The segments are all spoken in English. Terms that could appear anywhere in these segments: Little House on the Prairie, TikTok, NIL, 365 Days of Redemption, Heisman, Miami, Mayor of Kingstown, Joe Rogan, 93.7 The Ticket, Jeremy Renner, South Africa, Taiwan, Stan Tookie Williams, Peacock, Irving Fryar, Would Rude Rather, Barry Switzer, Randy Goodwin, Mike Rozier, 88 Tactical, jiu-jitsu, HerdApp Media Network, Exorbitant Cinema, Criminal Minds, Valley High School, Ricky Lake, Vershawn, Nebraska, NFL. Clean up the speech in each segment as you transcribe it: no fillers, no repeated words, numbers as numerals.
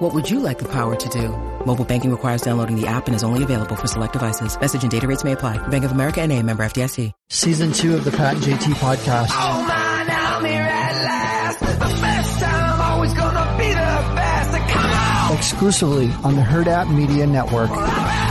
What would you like the power to do? Mobile banking requires downloading the app and is only available for select devices. Message and data rates may apply. Bank of America N.A. member FDIC. Season 2 of the Pat and JT podcast. Oh my, now I'm here at last. The best time, always gonna be the best. Come on! Exclusively on the HerdApp Media Network. All right.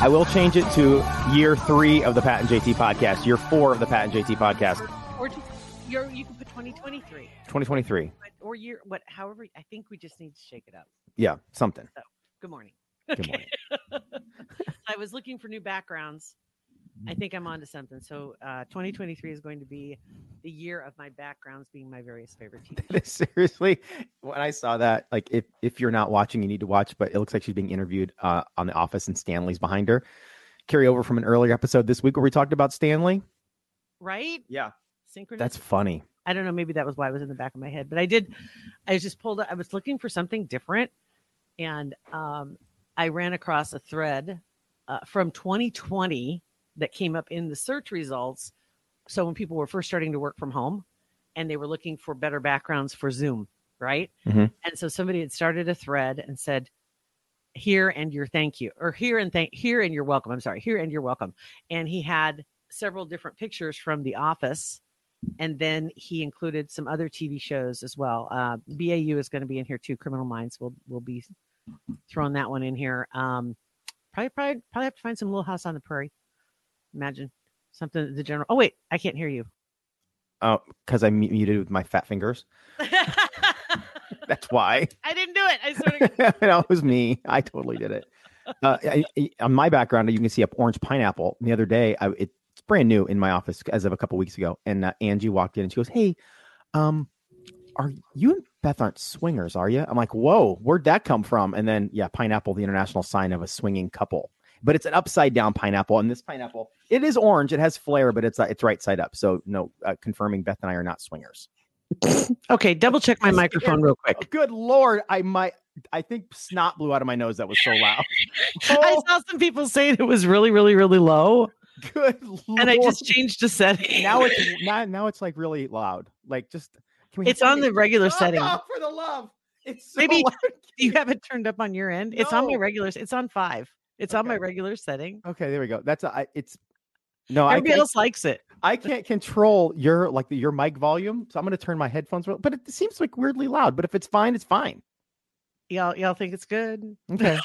I will change it to year 3 of the Pat and JT podcast. Year 4 of the Pat and JT podcast. Or just, you can put 2023. 2023. Or year, what, however, I think we just need to shake it up. Yeah, something. So, good morning. Good morning. I was looking for new backgrounds. I think I'm on to something. So 2023 is going to be the year of my backgrounds being my various favorite teachers. Seriously, when I saw that, like if you're not watching, you need to watch, but it looks like she's being interviewed on The Office and Stanley's behind her. Carry over from an earlier episode this week where we talked about Stanley. Right? Yeah. Synchronous. That's funny. I don't know. Maybe that was why it was in the back of my head, but I just pulled up. I was looking for something different. And I ran across a thread from 2020 that came up in the search results. So when people were first starting to work from home and they were looking for better backgrounds for Zoom, right? Mm-hmm. And so somebody had started a thread and said, here and your thank you, or here and you're welcome. I'm sorry, here and you're welcome. And he had several different pictures from The Office. And then he included some other TV shows as well. BAU is going to be in here too. Criminal Minds will be throwing that one in here. Probably have to find some Little House on the Prairie. Imagine something. The general. Oh wait, I can't hear you. Oh, because I muted with my fat fingers. That's why. I didn't do it. I sort of. No, it was me. I totally did it. On my background, you can see up orange pineapple. The other day, it's brand new in my office as of a couple weeks ago. And Angie walked in and she goes, hey, are you and Beth aren't swingers, are you? I'm like, whoa, where'd that come from? And then, yeah, pineapple, the international sign of a swinging couple. But it's an upside down pineapple. And this pineapple, it is orange. It has flair, but it's right side up. So no, confirming Beth and I are not swingers. Okay, double check my microphone real quick. Good Lord, I think snot blew out of my nose. That was so loud. Oh. I saw some people say it was really, really, really low. Good Lord. And I just changed the setting. Now it's like really loud. Like just it's on the regular setting. Oh, for the love. It's so maybe loud. You have it turned up on your end. No. It's on my regular. It's on 5. It's okay. On my regular setting. Okay, there we go. That's no. Everybody else likes it. I can't control your mic volume, so I'm going to turn my headphones. But it seems like weirdly loud. But if it's fine, it's fine. Y'all think it's good? Okay.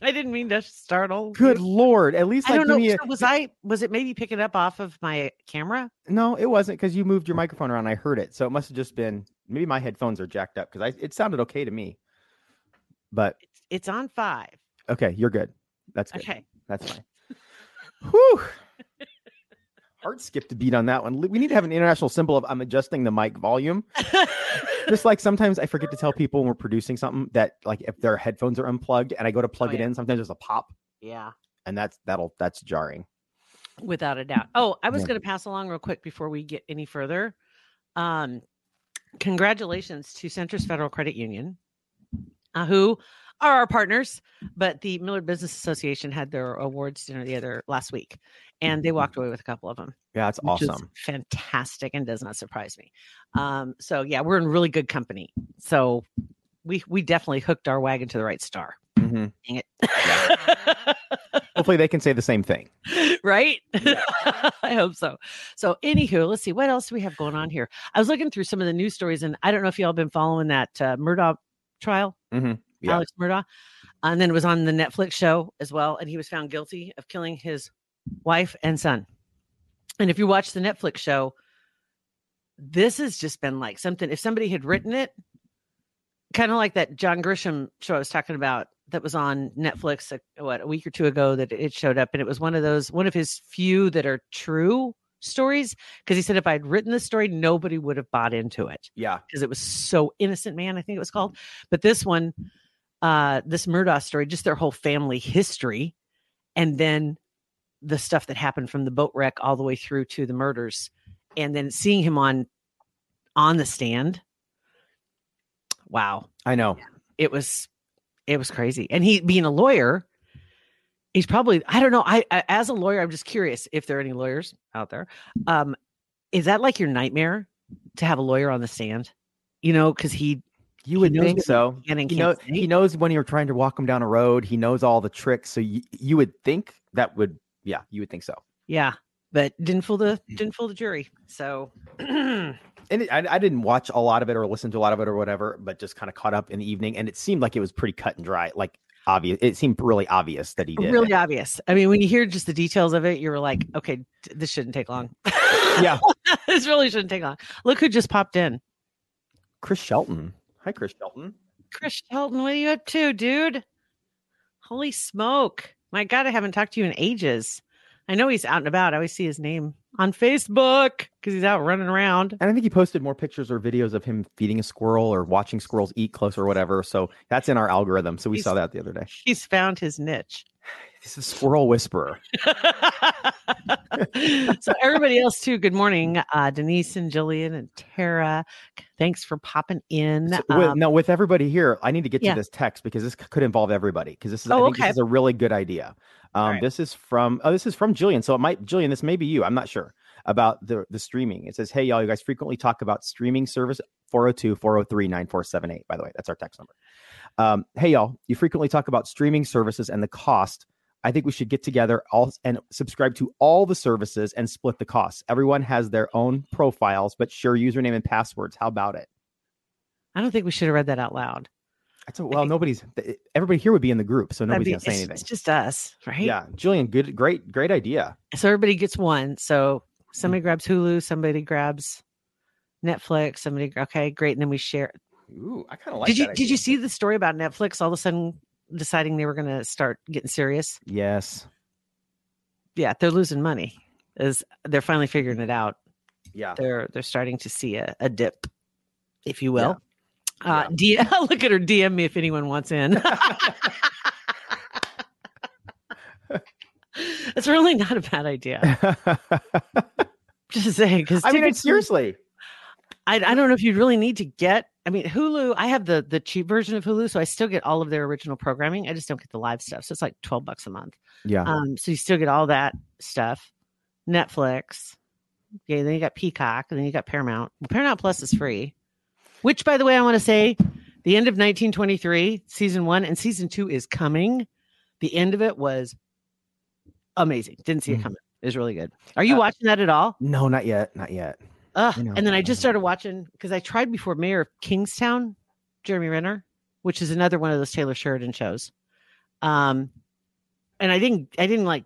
I didn't mean to startle. Good Lord. At least I don't know. Was it maybe picking up off of my camera? No, it wasn't because you moved your microphone around. I heard it. So it must have just been maybe my headphones are jacked up because it sounded okay to me. But it's on 5. Okay, you're good. That's good. Okay. That's fine. Whew. Heart skipped a beat on that one. We need to have an international symbol of I'm adjusting the mic volume. Just like sometimes I forget to tell people when we're producing something that like if their headphones are unplugged and I go to plug it in, sometimes there's a pop. Yeah. And that's jarring. Without a doubt. Oh, I was going to pass along real quick before we get any further. Congratulations to Centris Federal Credit Union, who are our partners, but the Miller Business Association had their awards dinner last week, and they walked away with a couple of them. Yeah, that's awesome. Fantastic, and does not surprise me. So yeah, we're in really good company. So we definitely hooked our wagon to the right star. Mm-hmm. Dang it. Yeah. Hopefully they can say the same thing. Right? Yeah. I hope so. So anywho, let's see. What else do we have going on here? I was looking through some of the news stories, and I don't know if y'all have been following that Murdaugh trial. Mm-hmm. Yeah. Alex Murdaugh. And then it was on the Netflix show as well. And he was found guilty of killing his wife and son. And if you watch the Netflix show, this has just been like something. If somebody had written it, kind of like that John Grisham show I was talking about that was on Netflix, a week or two ago that it showed up. And it was one of his few that are true stories. Because he said, if I'd written this story, nobody would have bought into it. Yeah. Because it was so Innocent Man, I think it was called. But this one, this Murdaugh story, just their whole family history, and then the stuff that happened from the boat wreck all the way through to the murders, and then seeing him on the stand. Wow. I know. Yeah. It was crazy. And he being a lawyer, he's probably, I don't know. I as a lawyer, I'm just curious if there are any lawyers out there. Is that like your nightmare to have a lawyer on the stand? You know, because you would think so. He knows when you're trying to walk him down a road. He knows all the tricks. So you would think that would, yeah, you would think so. Yeah. But didn't fool the jury. So, and I didn't watch a lot of it or listen to a lot of it or whatever, but just kind of caught up in the evening. And it seemed like it was pretty cut and dry, like obvious. It seemed really obvious that he did. Really obvious. I mean, when you hear just the details of it, you were like, okay, this shouldn't take long. Yeah. This really shouldn't take long. Look who just popped in. Chris Shelton. Hi, Chris Shelton. Chris Shelton, what are you up to, dude? Holy smoke. My God, I haven't talked to you in ages. I know he's out and about. I always see his name on Facebook because he's out running around. And I think he posted more pictures or videos of him feeding a squirrel or watching squirrels eat close or whatever. So that's in our algorithm. So we saw that the other day. He's found his niche. This is Squirrel Whisperer. So everybody else too. Good morning. Denise and Jillian and Tara. Thanks for popping in. So with everybody here, I need to get to this text because this could involve everybody. Cause this is, this is a really good idea. Right. This is from Jillian. So it might, Jillian, this may be you. I'm not sure about the streaming. It says, hey y'all, you guys frequently talk about streaming service 402-403-9478. By the way, that's our text number. Hey y'all, you frequently talk about streaming services and the cost. I think we should get together all and subscribe to all the services and split the costs. Everyone has their own profiles, but share username and passwords. How about it? I don't think we should have read that out loud. Everybody here would be in the group, so nobody's going to say anything. It's just us, right? Yeah. Jillian, great idea. So everybody gets one. So somebody grabs Hulu, somebody grabs Netflix, okay, great. And then we share. Ooh, I kind of like that idea. Did you see the story about Netflix all of a sudden deciding they were going to start getting serious? Yes. Yeah. They're losing money. They're finally figuring it out. Yeah. They're starting to see a dip, if you will. Yeah. Look at her. DM me if anyone wants in. It's really not a bad idea. Just saying. Seriously. I don't know if you'd really need to get, Hulu, I have the cheap version of Hulu, so I still get all of their original programming. I just don't get the live stuff. So it's like $12 a month. Yeah. So you still get all that stuff. Netflix. Okay. Then you got Peacock, and then you got Paramount. Well, Paramount Plus is free, which, by the way, I want to say the end of 1923, season 1 and season 2 is coming. The end of it was amazing. Didn't see it coming. It was really good. Are you watching that at all? No, not yet. And then I just started watching because I tried before Mayor of Kingstown, Jeremy Renner, which is another one of those Taylor Sheridan shows. And I didn't like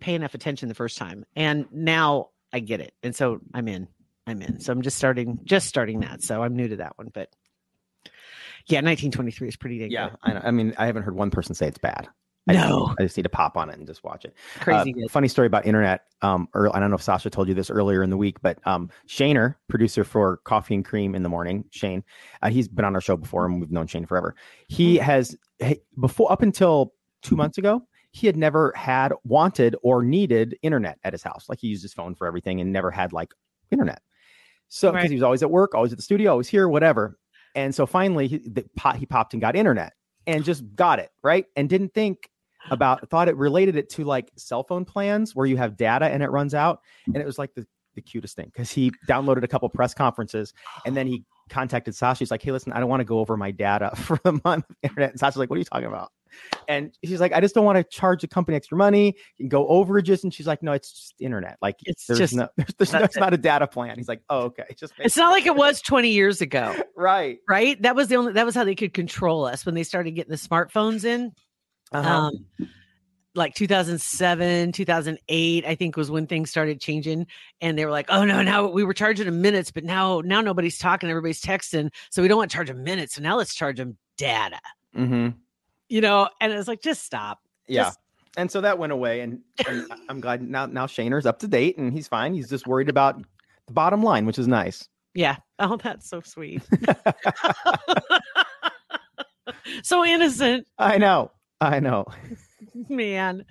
pay enough attention the first time, and now I get it, and so I'm in. So I'm just starting that. So I'm new to that one, but yeah, 1923 is pretty dang good. I know. I haven't heard one person say it's bad. I just need to pop on it and just watch it. Crazy. Funny story about internet. I don't know if Sasha told you this earlier in the week, but Shaner, producer for Coffee and Cream in the Morning, Shane, he's been on our show before, and we've known Shane forever. He has, before up until 2 months ago, he had never had wanted or needed internet at his house. Like, he used his phone for everything and never had like internet. So because he was always at work, always at the studio, always here, whatever. And so finally he popped and got internet and just got it right and didn't think about, thought it related it to like cell phone plans where you have data and it runs out. And it was like the cutest thing, because he downloaded a couple press conferences and then he contacted Sasha. He's like, hey, listen, I don't want to go over my data for the month of internet. And Sasha's like, what are you talking about? And she's like, I just don't want to charge the company extra money and go overages. And she's like, no, it's just internet. Like, there's not a data plan. He's like, oh, okay. It's not like it was 20 years ago. Right. That was how they could control us when they started getting the smartphones in. Like 2007, 2008, I think was when things started changing, and they were like, oh no, now we were charging them minutes, but now nobody's talking. Everybody's texting. So we don't want to charge them minutes. So now let's charge them data, and it's like, just stop. Yeah. And so that went away, and I'm glad now Shaner's up to date and he's fine. He's just worried about the bottom line, which is nice. Yeah. Oh, that's so sweet. So innocent. I know. Man.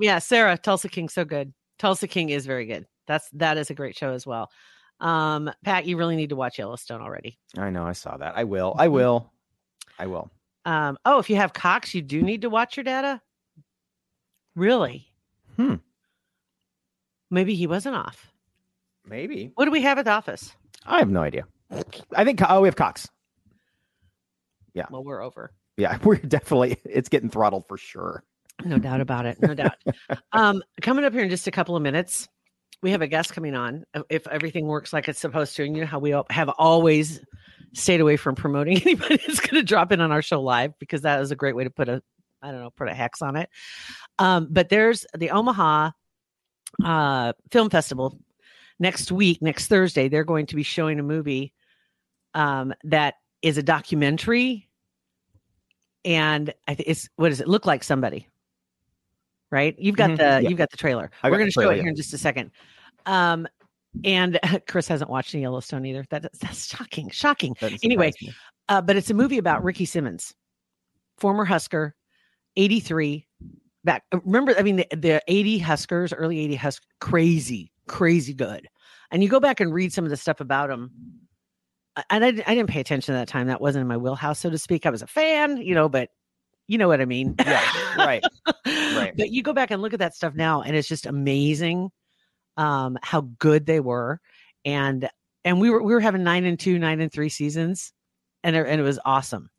Yeah, Sarah, Tulsa King, so good. Tulsa King is very good. That is a great show as well. Pat, you really need to watch Yellowstone already. I know. I saw that. I will. Oh, if you have Cox, you do need to watch your data. Really? Maybe he wasn't off. Maybe. What do we have at the office? I have no idea. I think we have Cox. Yeah. Well, we're over. Yeah, we're definitely, it's getting throttled for sure. No doubt about it. No doubt. Coming up here in just a couple of minutes, we have a guest coming on. If everything works like it's supposed to, and you know how we have always stayed away from promoting anybody that's going to drop in on our show live, because that is a great way to put a hex on it. But there's the Omaha Film Festival next Thursday. They're going to be showing a movie that is a documentary. And I think Look Like Somebody, right? You've got the trailer. We're going to show it here in just a second. And Chris hasn't watched any Yellowstone either. That's shocking. Shocking. Anyway, but it's a movie about Ricky Simmons, former Husker, 83 back. Remember, I mean, the 80 Huskers, early 80 Huskers, crazy good. And you go back and read some of the stuff about him. And I didn't pay attention at that time. That wasn't in my wheelhouse, so to speak. I was a fan, but you know what I mean. Yeah, right. But you go back and look at that stuff now, and it's just amazing how good they were. And we were having 9 and 2, 9 and 3 seasons, and it was awesome.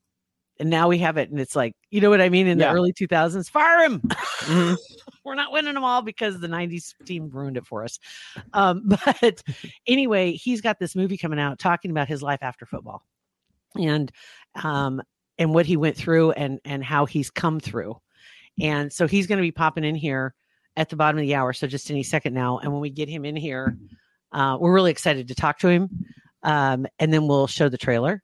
And now we have it, and it's like, you know what I mean? In the early 2000s, fire him. Mm-hmm. We're not winning them all because the 90s team ruined it for us. But anyway, he's got this movie coming out talking about his life after football and what he went through and how he's come through. And so he's going to be popping in here at the bottom of the hour. So just any second now. And when we get him in here, we're really excited to talk to him. And then we'll show the trailer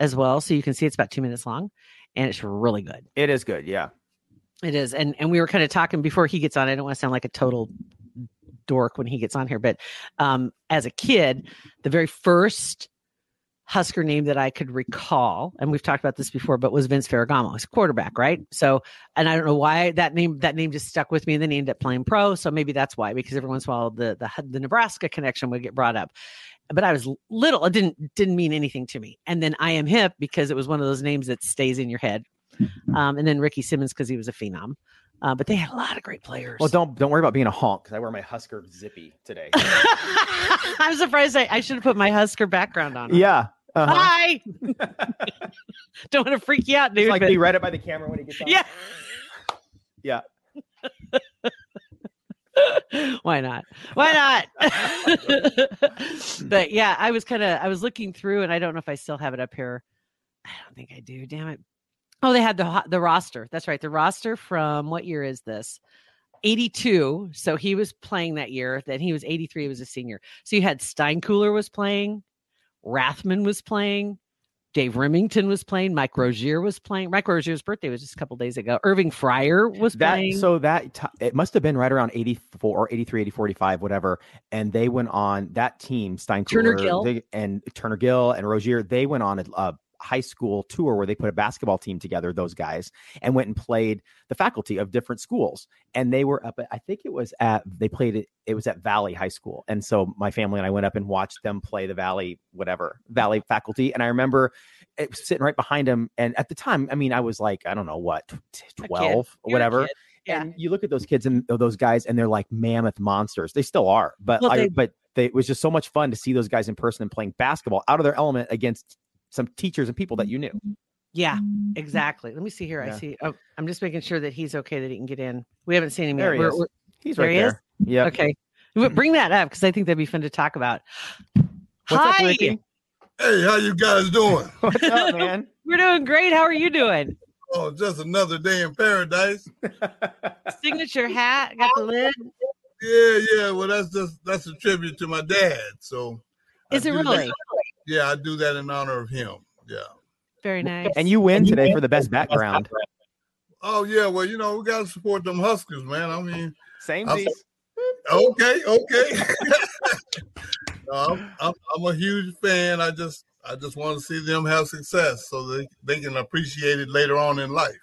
as well, so you can see it's about 2 minutes long, and it's really good. It is good, yeah. It is, and we were kind of talking before he gets on. I don't want to sound like a total dork when he gets on here, but as a kid, the very first Husker name that I could recall, and we've talked about this before, but was Vince Ferragamo. He's a quarterback, right? So, and I don't know why that name just stuck with me, and then he ended up playing pro, so maybe that's why, because every once in a while the Nebraska connection would get brought up. But I was little. It didn't mean anything to me. And then I Am Hip, because it was one of those names that stays in your head. And then Ricky Simmons, because he was a phenom. But they had a lot of great players. Well, don't worry about being a honk, because I wear my Husker zippy today. I'm surprised I should have put my Husker background on. Yeah. Uh-huh. Hi. Don't want to freak you out, dude. It's like be right up by the camera when he gets on. Yeah. Yeah. Why not? But yeah, I was looking through, and I don't know if I still have it up here. I don't think I do. Damn it. Oh, they had the roster. That's right. The roster from what year is this? 82. So he was playing that year. Then he was 83. He was a senior. So you had Steinkuhler was playing. Rathman was playing. Dave Remington was playing. Mike Rozier was playing. Mike Rozier's birthday was just a couple days ago. Irving Fryar was playing. So it must have been right around 84 or 83, 80, 45, whatever. And they went on that team, Steinkuhler, Turner Gill and Rozier. They went on a high school tour where they put a basketball team together, those guys, and went and played the faculty of different schools. And they were up at, I think it was at Valley High School. And so my family and I went up and watched them play the Valley faculty. And I remember it was sitting right behind them. And at the time, I mean, I was like, I don't know what, 12 or whatever. Yeah. And you look at those kids and those guys, and they're like mammoth monsters. They still are, it was just so much fun to see those guys in person and playing basketball out of their element against some teachers and people that you knew. Yeah, exactly. Let me see here. Yeah. I see. Oh, I'm just making sure that he's okay, that he can get in. We haven't seen him there yet. He's right there. Yeah. Okay. Bring that up, because I think that'd be fun to talk about. What's up, Ricky? Hey, how you guys doing? What's up, man? We're doing great. How are you doing? Oh, just another day in paradise. Signature hat. Got the lid. Yeah. Well, that's a tribute to my dad. So. Is it really? Yeah, I do that in honor of him. Yeah. Very nice. And you win today for the best background. Oh, yeah. Well, we got to support them Huskers, man. I mean. Same thing. Okay. I'm a huge fan. I just I just want to see them have success so they can appreciate it later on in life.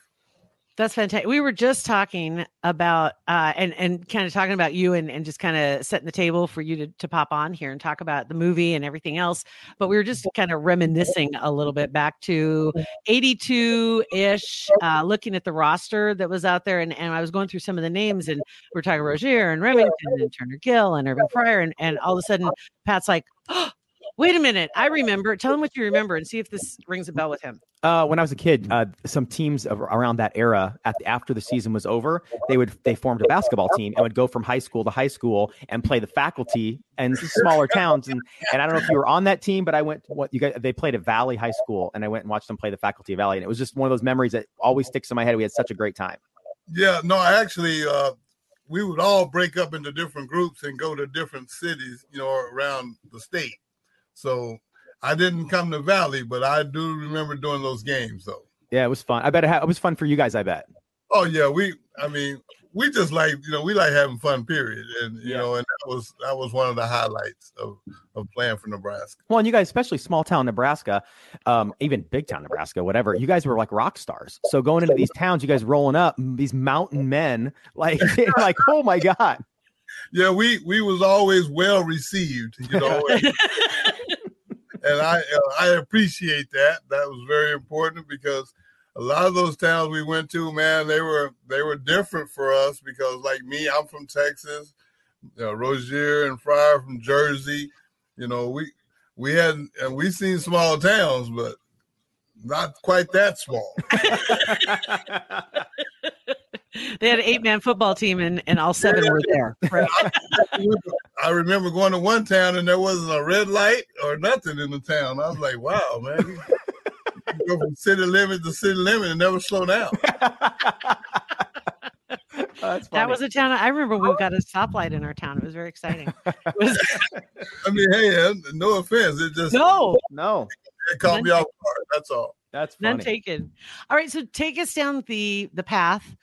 That's fantastic. We were just talking about and kind of talking about you and just kind of setting the table for you to pop on here and talk about the movie and everything else. But we were just kind of reminiscing a little bit back to 82-ish, looking at the roster that was out there. And I was going through some of the names, and we're talking Rozier and Remington and Turner Gill and Irving Fryar. And all of a sudden, Pat's like, oh, wait a minute. I remember. Tell him what you remember and see if this rings a bell with him. When I was a kid, some teams around that era, after the season was over, they formed a basketball team and would go from high school to high school and play the faculty and smaller towns. And I don't know if you were on that team, but I went to they played at Valley High School, and I went and watched them play the faculty of Valley. And it was just one of those memories that always sticks in my head. We had such a great time. Yeah, no, actually, we would all break up into different groups and go to different cities, around the state. So I didn't come to Valley, but I do remember doing those games, though. Yeah, it was fun. I bet it was fun for you guys, I bet. Oh, yeah. We just like, we like having fun, period. And, and that was one of the highlights of playing for Nebraska. Well, and you guys, especially small town Nebraska, even big town Nebraska, whatever, you guys were like rock stars. So going into these towns, you guys rolling up, these mountain men, like oh, my God. Yeah, we was always well received, and I appreciate that. That was very important because a lot of those towns we went to, man, they were different for us because, like me, I'm from Texas, Rozier and Fryar from Jersey. We seen small towns, but not quite that small. They had an 8-man football team, and all 7 were there. Right? I remember going to one town, and there wasn't a red light or nothing in the town. I was like, wow, man. You go from city limit to city limit and never slow down. That was a town. I remember we got a stoplight in our town. It was very exciting. I mean, hey, no offense. It just no. It caught me off guard. That's all. That's funny. None taken. All right, so take us down the path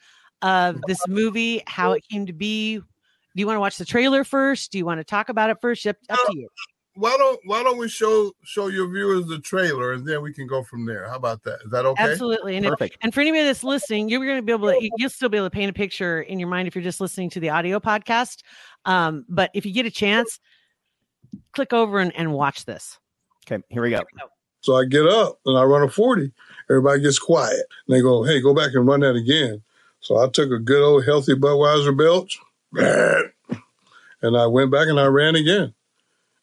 of this movie, how it came to be. Do you want to watch the trailer first? Do you want to talk about it first? Up to you. Why don't we show your viewers the trailer, and then we can go from there? How about that? Is that okay? Absolutely. And perfect. And for anybody that's listening, you'll still be able to paint a picture in your mind if you're just listening to the audio podcast. But if you get a chance, click over and watch this. Okay, here we go. So I get up and I run a 40. Everybody gets quiet. And they go, hey, go back and run that again. So I took a good old healthy Budweiser belch, and I went back and I ran again.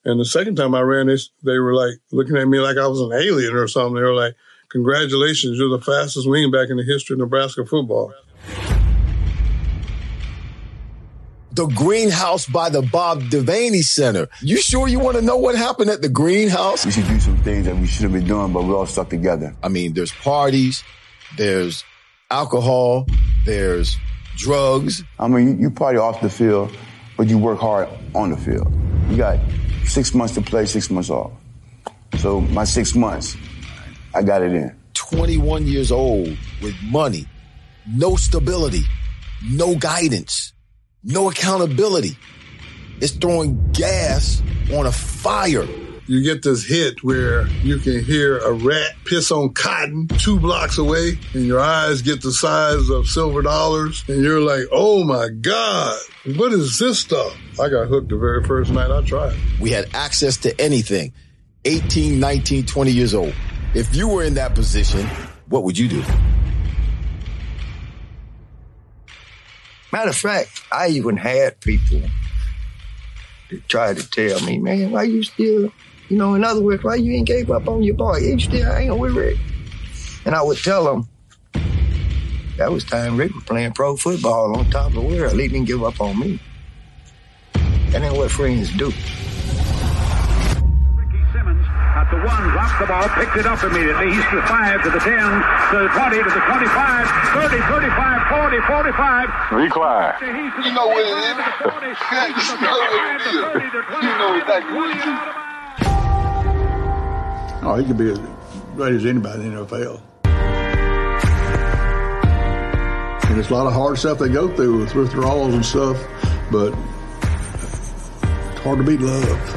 And the second time I ran, they were like looking at me like I was an alien or something. They were like, congratulations, you're the fastest wingback in the history of Nebraska football. The greenhouse by the Bob Devaney Center. You sure you want to know what happened at the greenhouse? We should do some things that we should have been doing, but we're all stuck together. I mean, there's parties, there's alcohol, there's drugs. I mean, you party off the field, but you work hard on the field. You got 6 months to play, 6 months off. So my 6 months, I got it in. 21 years old with money, no stability, no guidance, no accountability. It's throwing gas on a fire. You get this hit where you can hear a rat piss on cotton 2 blocks away, and your eyes get the size of silver dollars, and you're like, oh, my God, what is this stuff? I got hooked the very first night I tried. We had access to anything, 18, 19, 20 years old. If you were in that position, what would you do? Matter of fact, I even had people that tried to tell me, man, why you still... in other words, why you ain't gave up on your boy? You still ain't with Rick. And I would tell them, that was time Rick was playing pro football on top of the world. He didn't give up on me. That ain't what friends do. Ricky Simmons at the 1, dropped the ball, picked it up immediately. He's to the 5, to the 10, to the 20, to the 25, 30, 35, 40, 45. Recline. You know what it is? You know exactly what it is. Oh, he could be as great as anybody in the NFL. And it's a lot of hard stuff they go through with withdrawals and stuff, but it's hard to beat love.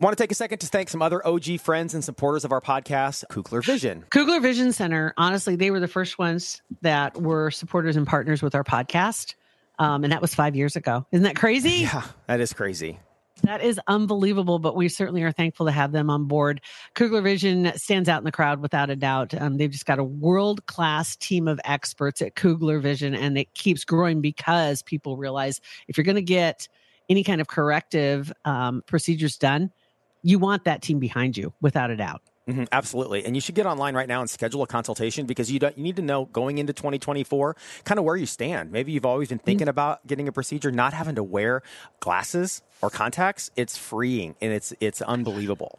Want to take a second to thank some other OG friends and supporters of our podcast, Kugler Vision. Kugler Vision Center, honestly, they were the first ones that were supporters and partners with our podcast. And that was 5 years ago. Isn't that crazy? Yeah, that is crazy. That is unbelievable, but we certainly are thankful to have them on board. Kugler Vision stands out in the crowd without a doubt. They've just got a world-class team of experts at Kugler Vision, and it keeps growing because people realize if you're going to get any kind of corrective procedures done, you want that team behind you, without a doubt. Mm-hmm, absolutely. And you should get online right now and schedule a consultation, because you need to know going into 2024 kind of where you stand. Maybe you've always been thinking about getting a procedure, not having to wear glasses or contacts. It's freeing, and it's unbelievable.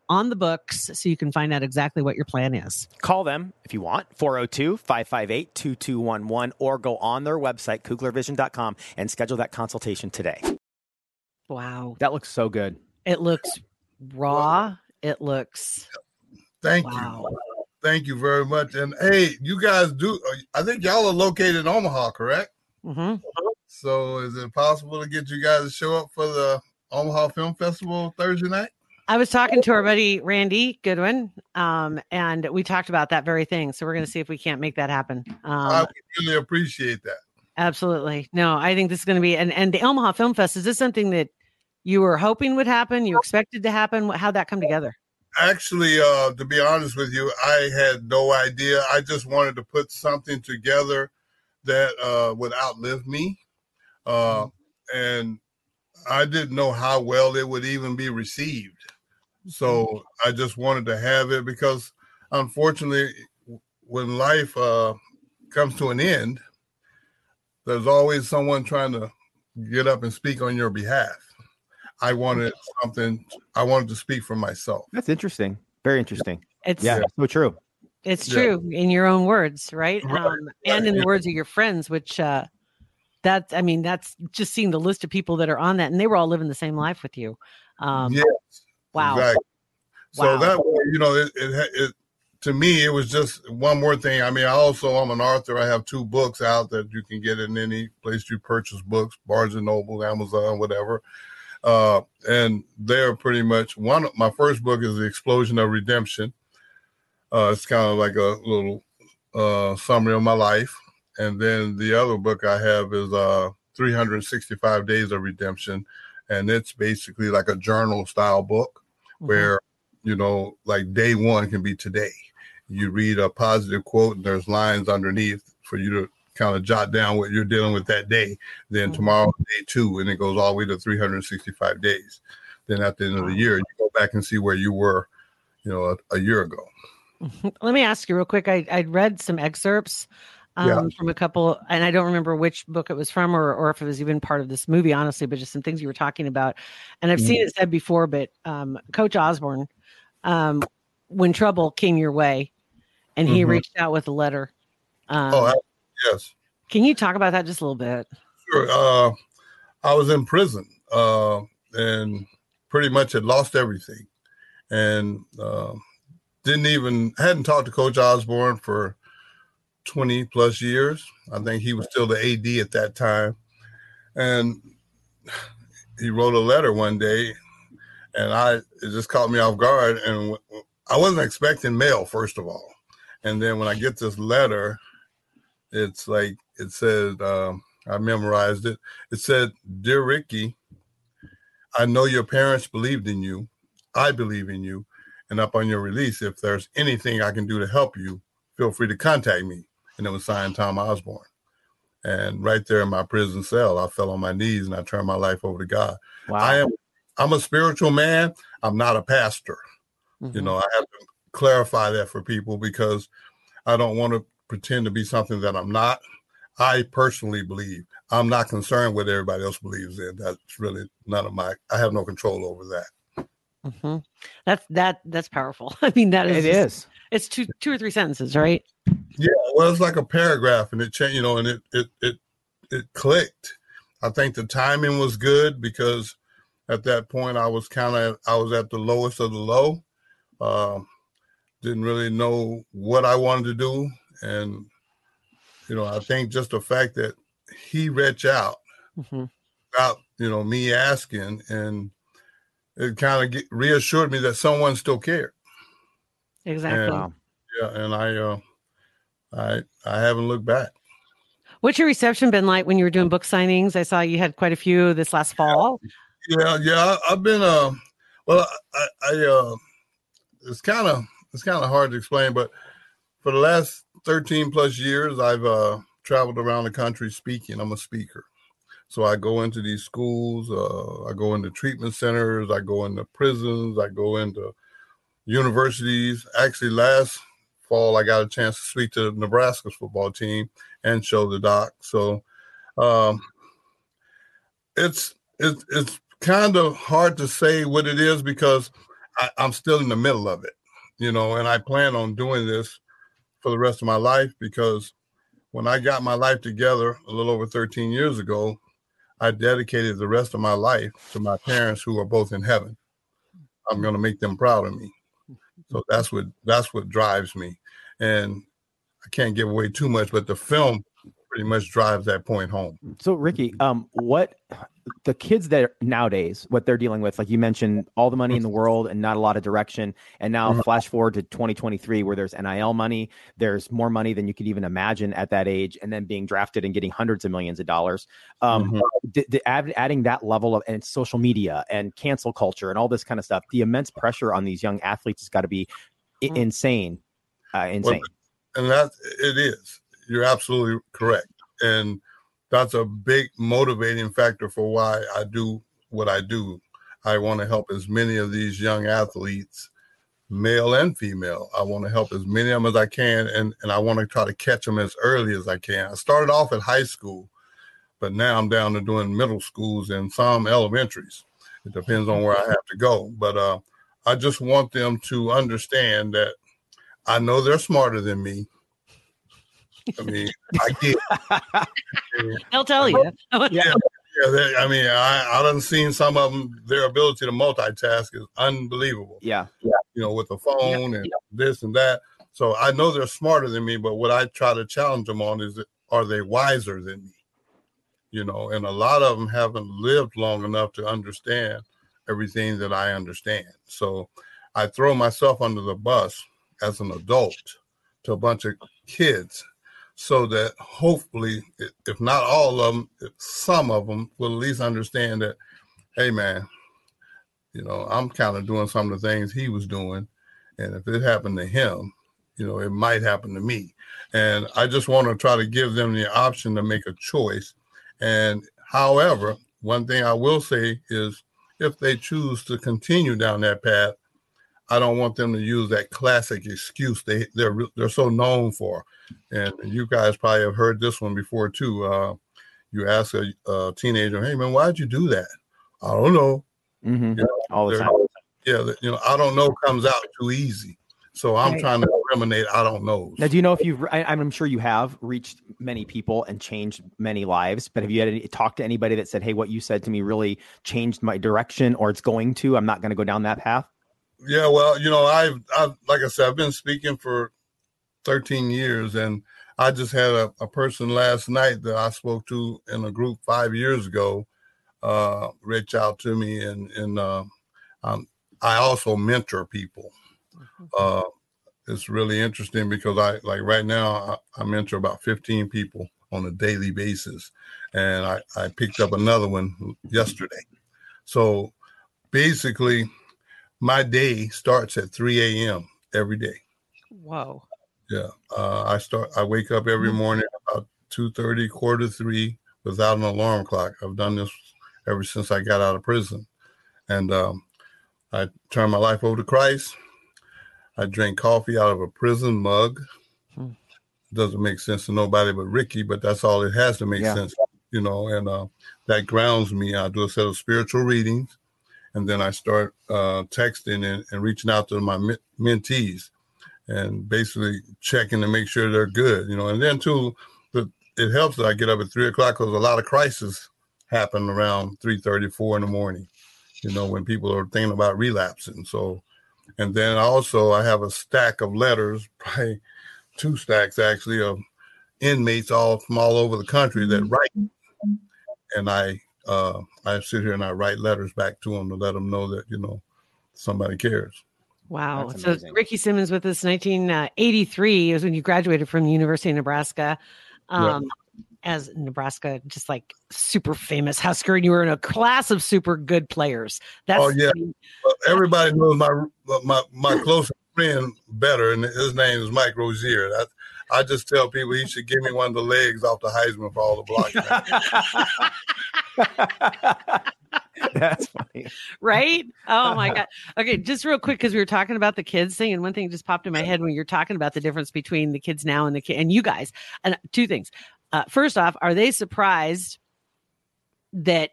on the books so you can find out exactly what your plan is. Call them if you want, 402-558-2211, or go on their website, kuglervision.com, and schedule that consultation today. Wow. That looks so good. It looks raw. It looks... Thank you. Thank you very much. And hey, you guys I think y'all are located in Omaha, correct? Mm-hmm. So is it possible to get you guys to show up for the Omaha Film Festival Thursday night? I was talking to our buddy, Randy Goodwin, and we talked about that very thing. So we're going to see if we can't make that happen. I really appreciate that. Absolutely. No, I think this is going to be, and the Omaha Film Fest, is this something that you were hoping would happen? You expected to happen? How'd that come together? Actually, to be honest with you, I had no idea. I just wanted to put something together that would outlive me. And I didn't know how well it would even be received. So I just wanted to have it, because unfortunately, when life comes to an end, there's always someone trying to get up and speak on your behalf. I wanted something. I wanted to speak for myself. That's interesting. Very interesting. Yeah, so true. It's true in your own words, right? And in the words of your friends, which that's just seeing the list of people that are on that, and they were all living the same life with you. Yes. Wow. Exactly. Wow. So that way, it to me, it was just one more thing. I mean, I'm an author. I have two books out that you can get in any place you purchase books, Barnes & Noble, Amazon, whatever. And they're pretty much my first book is The Explosion of Redemption. It's kind of like a little summary of my life. And then the other book I have is 365 Days of Redemption. And it's basically like a journal style book where, like day one can be today. You read a positive quote and there's lines underneath for you to kind of jot down what you're dealing with that day. Then tomorrow, day two, and it goes all the way to 365 days. Then at the end of the year, you go back and see where you were, a year ago. Let me ask you real quick. I read some excerpts from a couple, and I don't remember which book it was from or if it was even part of this movie, honestly, but just some things you were talking about. And I've seen it said before, but Coach Osborne, when trouble came your way and he reached out with a letter. Yes. Can you talk about that just a little bit? Sure. I was in prison and pretty much had lost everything, and hadn't talked to Coach Osborne for 20 plus years. I think he was still the AD at that time. And he wrote a letter one day, and it just caught me off guard. And I wasn't expecting mail, first of all. And then when I get this letter, it's like, it said, I memorized it. It said, "Dear Ricky, I know your parents believed in you. I believe in you. And upon your release, if there's anything I can do to help you, feel free to contact me." And it was signed Tom Osborne. And right there in my prison cell, I fell on my knees and I turned my life over to God. Wow. I'm a spiritual man. I'm not a pastor. Mm-hmm. You know, I have to clarify that for people because I don't want to pretend to be something that I'm not. I personally believe. I'm not concerned what everybody else believes in. That's really none of my, I have no control over that. Mm-hmm. That's powerful. I mean, that is. It is. It's two or three sentences, right? Yeah, well, it's like a paragraph, and it changed, you know, and it clicked. I think the timing was good because at that point I was at the lowest of the low. Didn't really know what I wanted to do, and you know, I think just the fact that he reached out mm-hmm. without, you know, me asking, and it kind of reassured me that someone still cared. Exactly. And, yeah, and I haven't looked back. What's your reception been like when you were doing book signings? I saw you had quite a few this last fall. Yeah. I've been it's kind of hard to explain, but for the last 13 plus years, I've traveled around the country speaking. I'm a speaker, so I go into these schools, I go into treatment centers, I go into prisons, I go into universities. Actually, last fall, I got a chance to speak to Nebraska's football team and show the doc. So it's kind of hard to say what it is because I'm still in the middle of it, you know, and I plan on doing this for the rest of my life because when I got my life together a little over 13 years ago, I dedicated the rest of my life to my parents who are both in heaven. I'm going to make them proud of me. So that's what drives me. And I can't give away too much, but the film pretty much drives that point home. So Ricky, what the kids that are nowadays, what they're dealing with, like you mentioned, all the money in the world and not a lot of direction. And now mm-hmm. flash forward to 2023, where there's NIL money, there's more money than you could even imagine at that age. And then being drafted and getting hundreds of millions of dollars, mm-hmm. Adding that level of and social media and cancel culture and all this kind of stuff, the immense pressure on these young athletes has got to be insane. Well, and that it is. You're absolutely correct. And that's a big motivating factor for why I do what I do. I want to help as many of these young athletes, male and female. I want to help as many of them as I can. And I want to try to catch them as early as I can. I started off at high school, but now I'm down to doing middle schools and some elementaries. It depends on where I have to go. But I just want them to understand that I know they're smarter than me. I mean, I get it. They'll tell you. Yeah. I mean, I done seen some of them. Their ability to multitask is unbelievable. Yeah. You know, with the phone and this and that. So I know they're smarter than me, but what I try to challenge them on is, are they wiser than me? You know, and a lot of them haven't lived long enough to understand everything that I understand. So I throw myself under the bus as an adult to a bunch of kids, so that hopefully, if not all of them, if some of them will at least understand that, hey, man, you know, I'm kind of doing some of the things he was doing. And if it happened to him, you know, it might happen to me. And I just want to try to give them the option to make a choice. And however, one thing I will say is if they choose to continue down that path, I don't want them to use that classic excuse they're so known for. And you guys probably have heard this one before too. You ask a teenager, hey man, why'd you do that? I don't know. Mm-hmm. You know, all the time. Yeah. You know, I don't know comes out too easy. So I'm trying to eliminate I don't knows. Now, do you know if you've, I'm sure you have reached many people and changed many lives, but have you had talked to anybody that said, hey, what you said to me really changed my direction, or it's going to, I'm not going to go down that path? Yeah, well, you know, I've like I said, I've been speaking for 13 years, and I just had a person last night that I spoke to in a group 5 years ago reach out to me, and I also mentor people. It's really interesting because I mentor about 15 people on a daily basis, and I picked up another one yesterday. So basically, my day starts at 3 a.m. every day. Whoa. Yeah. I wake up every morning about 2:30, quarter to 3 without an alarm clock. I've done this ever since I got out of prison. And I turned my life over to Christ. I drink coffee out of a prison mug. Doesn't make sense to nobody but Ricky, but that's all it has to make sense, you know, and that grounds me. I do a set of spiritual readings, and then I start texting and reaching out to my mentees and basically checking to make sure they're good, you know. And then, too, it helps that I get up at 3 o'clock because a lot of crises happen around 3:30, 4 in the morning, you know, when people are thinking about relapsing. So, and then also I have a stack of letters, probably 2 stacks actually, of inmates all from all over the country that write, and I sit here and I write letters back to them to let them know that, you know, somebody cares. Wow. That's so amazing. Ricky Simmons with us, 1983 is when you graduated from the University of Nebraska, as Nebraska, just like super famous Husker, and you were in a class of super good players. That's everybody knows my closest friend better, and his name is Mike Rozier. I just tell people he should give me one of the legs off the Heisman for all the blocks. That's funny. Right? Oh, my God. Okay, just real quick, because we were talking about the kids thing, and one thing just popped in my head when you're talking about the difference between the kids now and and you guys. And 2 things. First off, are they surprised that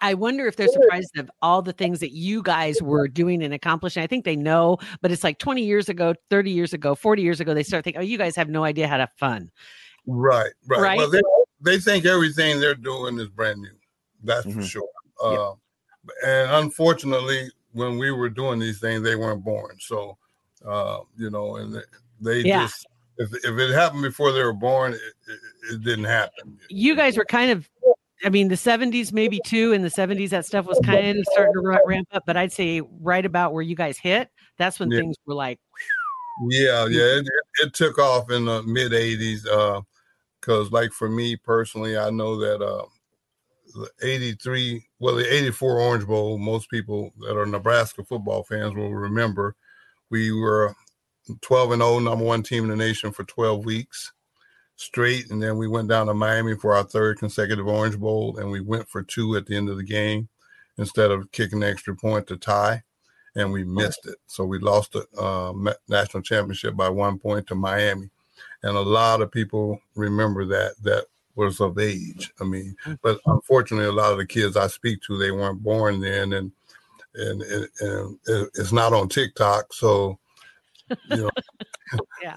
I wonder if they're surprised of all the things that you guys were doing and accomplishing? I think they know, but it's like 20 years ago, 30 years ago, 40 years ago, they start thinking, oh, you guys have no idea how to have fun. Right. Well, they think everything they're doing is brand new. That's for sure. And unfortunately, when we were doing these things, they weren't born. So, you know, and they just, if it happened before they were born, it didn't happen. You guys were kind of, I mean, the 70s, maybe too. In the 70s, that stuff was kind of starting to ramp up. But I'd say right about where you guys hit, that's when things were like. It took off in the mid 80s. Because like for me personally, I know that the 83, well, the 84 Orange Bowl, most people that are Nebraska football fans will remember, we were 12-0, number one team in the nation for 12 weeks. Straight, and then we went down to Miami for our 3rd consecutive Orange Bowl, and we went for 2 at the end of the game instead of kicking the extra point to tie, and we missed it. So we lost the national championship by 1 point to Miami, and a lot of people remember that was of age. I mean, but unfortunately, a lot of the kids I speak to, they weren't born then, and it's not on TikTok, so you know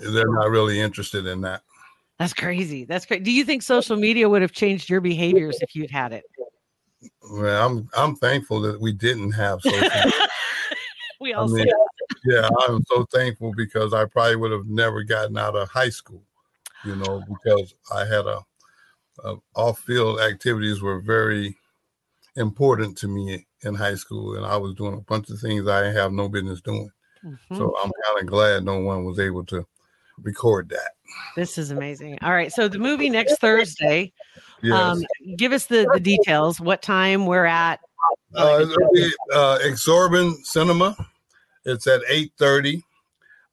they're not really interested in that. That's crazy. That's crazy. Do you think social media would have changed your behaviors if you'd had it? Well, I'm thankful that we didn't have social media. We all said that. Yeah, I'm so thankful because I probably would have never gotten out of high school, you know, because I had off-field activities were very important to me in high school, and I was doing a bunch of things I have no business doing. Mm-hmm. So I'm kind of glad no one was able to record that. This is amazing. All right. So the movie next Thursday, give us the details, what time we're at. It'll be Exorbitant Cinema. It's at 8:30.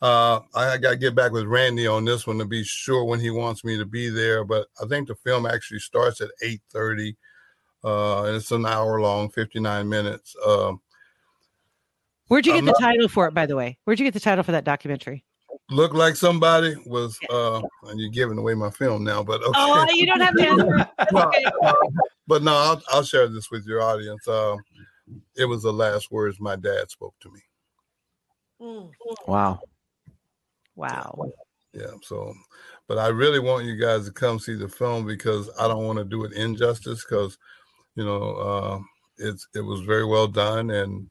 I got to get back with Randy on this one to be sure when he wants me to be there. But I think the film actually starts at 8:30. And it's an hour long, 59 minutes. Where'd you get the title for it, by the way? Where'd you get the title for that documentary? Look like somebody was, and you're giving away my film now, but okay. Oh, you don't have to answer. Okay. But no, I'll share this with your audience. It was the last words my dad spoke to me. Wow. Yeah. So, but I really want you guys to come see the film because I don't want to do it injustice because, you know, it was very well done and.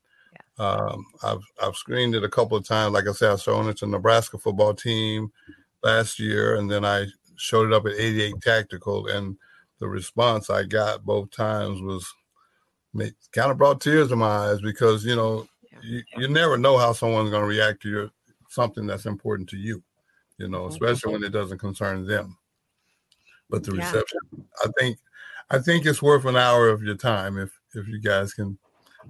I've screened it a couple of times. Like I said, I showed it to the Nebraska football team last year, and then I showed it up at 88 Tactical, and the response I got both times was kind of brought tears to my eyes because, you know, you never know how someone's going to react to something that's important to you, you know, especially when it doesn't concern them. But the reception, I think it's worth an hour of your time if you guys can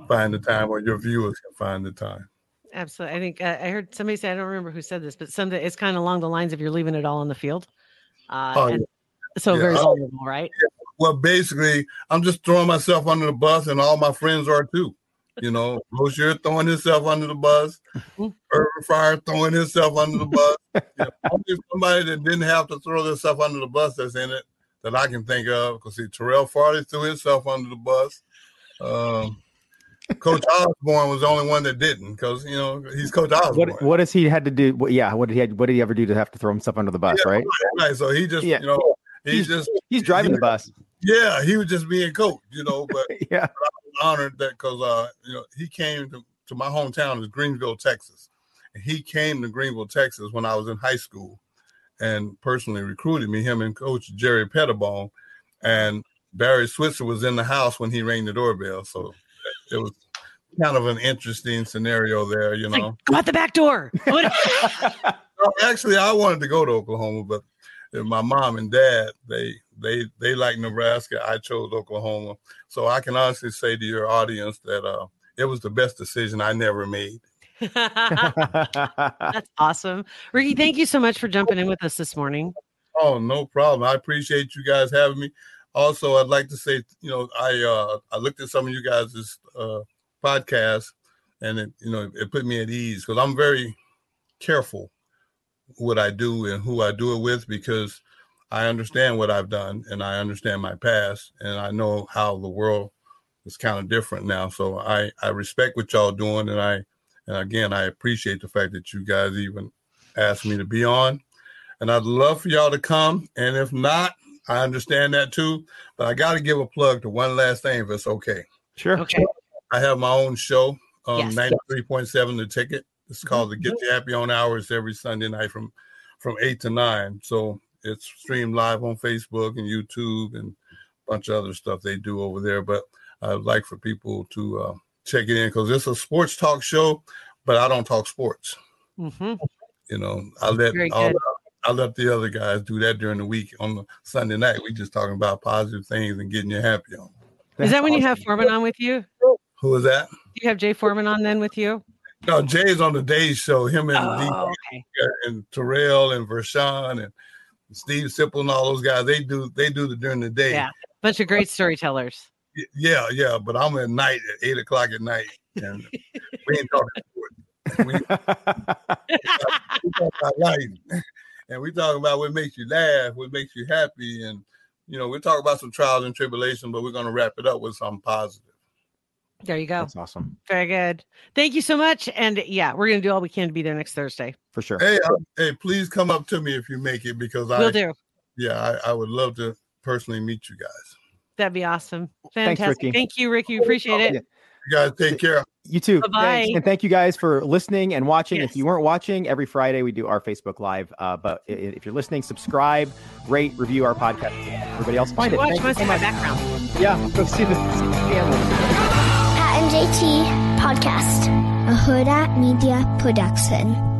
find the time, or your viewers can find the time. Absolutely. I think I heard somebody say, I don't remember who said this, but something it's kind of along the lines of you're leaving it all on the field. So very vulnerable, right? Yeah. Well, basically, I'm just throwing myself under the bus, and all my friends are too. You know, Rozier throwing himself under the bus, Irving Fryar throwing himself under the bus. You know, only somebody that didn't have to throw themselves under the bus that's in it that I can think of. Because see, Terrell Farley threw himself under the bus. Coach Osborne was the only one that didn't, because you know he's Coach Osborne. What does he had to do? What did he ever do to have to throw himself under the bus? Yeah, right. So he just, you know, he's driving the bus. Yeah, he was just being coach, you know. But but I was honored that because you know he came to my hometown is Greenville, Texas. And he came to Greenville, Texas when I was in high school, and personally recruited me. Him and Coach Jerry Pettibone, and Barry Switzer was in the house when he rang the doorbell. So it was kind of an interesting scenario there, you know. Like, go out the back door. Actually, I wanted to go to Oklahoma, but my mom and dad, they like Nebraska. I chose Oklahoma. So I can honestly say to your audience that it was the best decision I never made. That's awesome. Ricky, thank you so much for jumping in with us this morning. Oh, no problem. I appreciate you guys having me. Also, I'd like to say, you know, I looked at some of you guys' podcasts, and it, you know, it put me at ease because I'm very careful what I do and who I do it with, because I understand what I've done and I understand my past, and I know how the world is kind of different now. So I respect what y'all doing, and I appreciate the fact that you guys even asked me to be on, and I'd love for y'all to come, and if not, I understand that too, but I got to give a plug to one last thing if it's okay. Sure. Okay. I have my own show, 93.7 The Ticket. It's called the Get You Happy On Hours, every Sunday night from 8 to 9. So it's streamed live on Facebook and YouTube and a bunch of other stuff they do over there. But I'd like for people to check it in, because it's a sports talk show, but I don't talk sports. Mm-hmm. You know, I let the other guys do that during the week. On the Sunday night, we just talking about positive things and getting you happy on. Is that when you have Foreman on with you? Who is that? You have Jay Foreman on then with you? No, Jay's on the day show. Him and and Terrell and Vershawn and Steve Sipple and all those guys. They do the during the day. Yeah, bunch of great storytellers. Yeah, but I'm at night at 8 o'clock at night, and we ain't talking sports. We talk about life. And we talk about what makes you laugh, what makes you happy. And, you know, we're talking about some trials and tribulations, but we're going to wrap it up with something positive. There you go. That's awesome. Very good. Thank you so much. And, we're going to do all we can to be there next Thursday. For sure. Hey, please come up to me if you make it, because we'll do. Yeah, I would love to personally meet you guys. That'd be awesome. Fantastic. Thanks, Ricky. Thank you, Ricky. Appreciate it. Yeah. You guys take care. You too. Bye. And thank you guys for listening and watching. Yes. If you weren't watching, every Friday we do our Facebook Live. But if you're listening, subscribe, rate, review our podcast. Everybody else find it. Watch most of my background. Yeah, go see the Pat and JT podcast, a HerdApp Media production.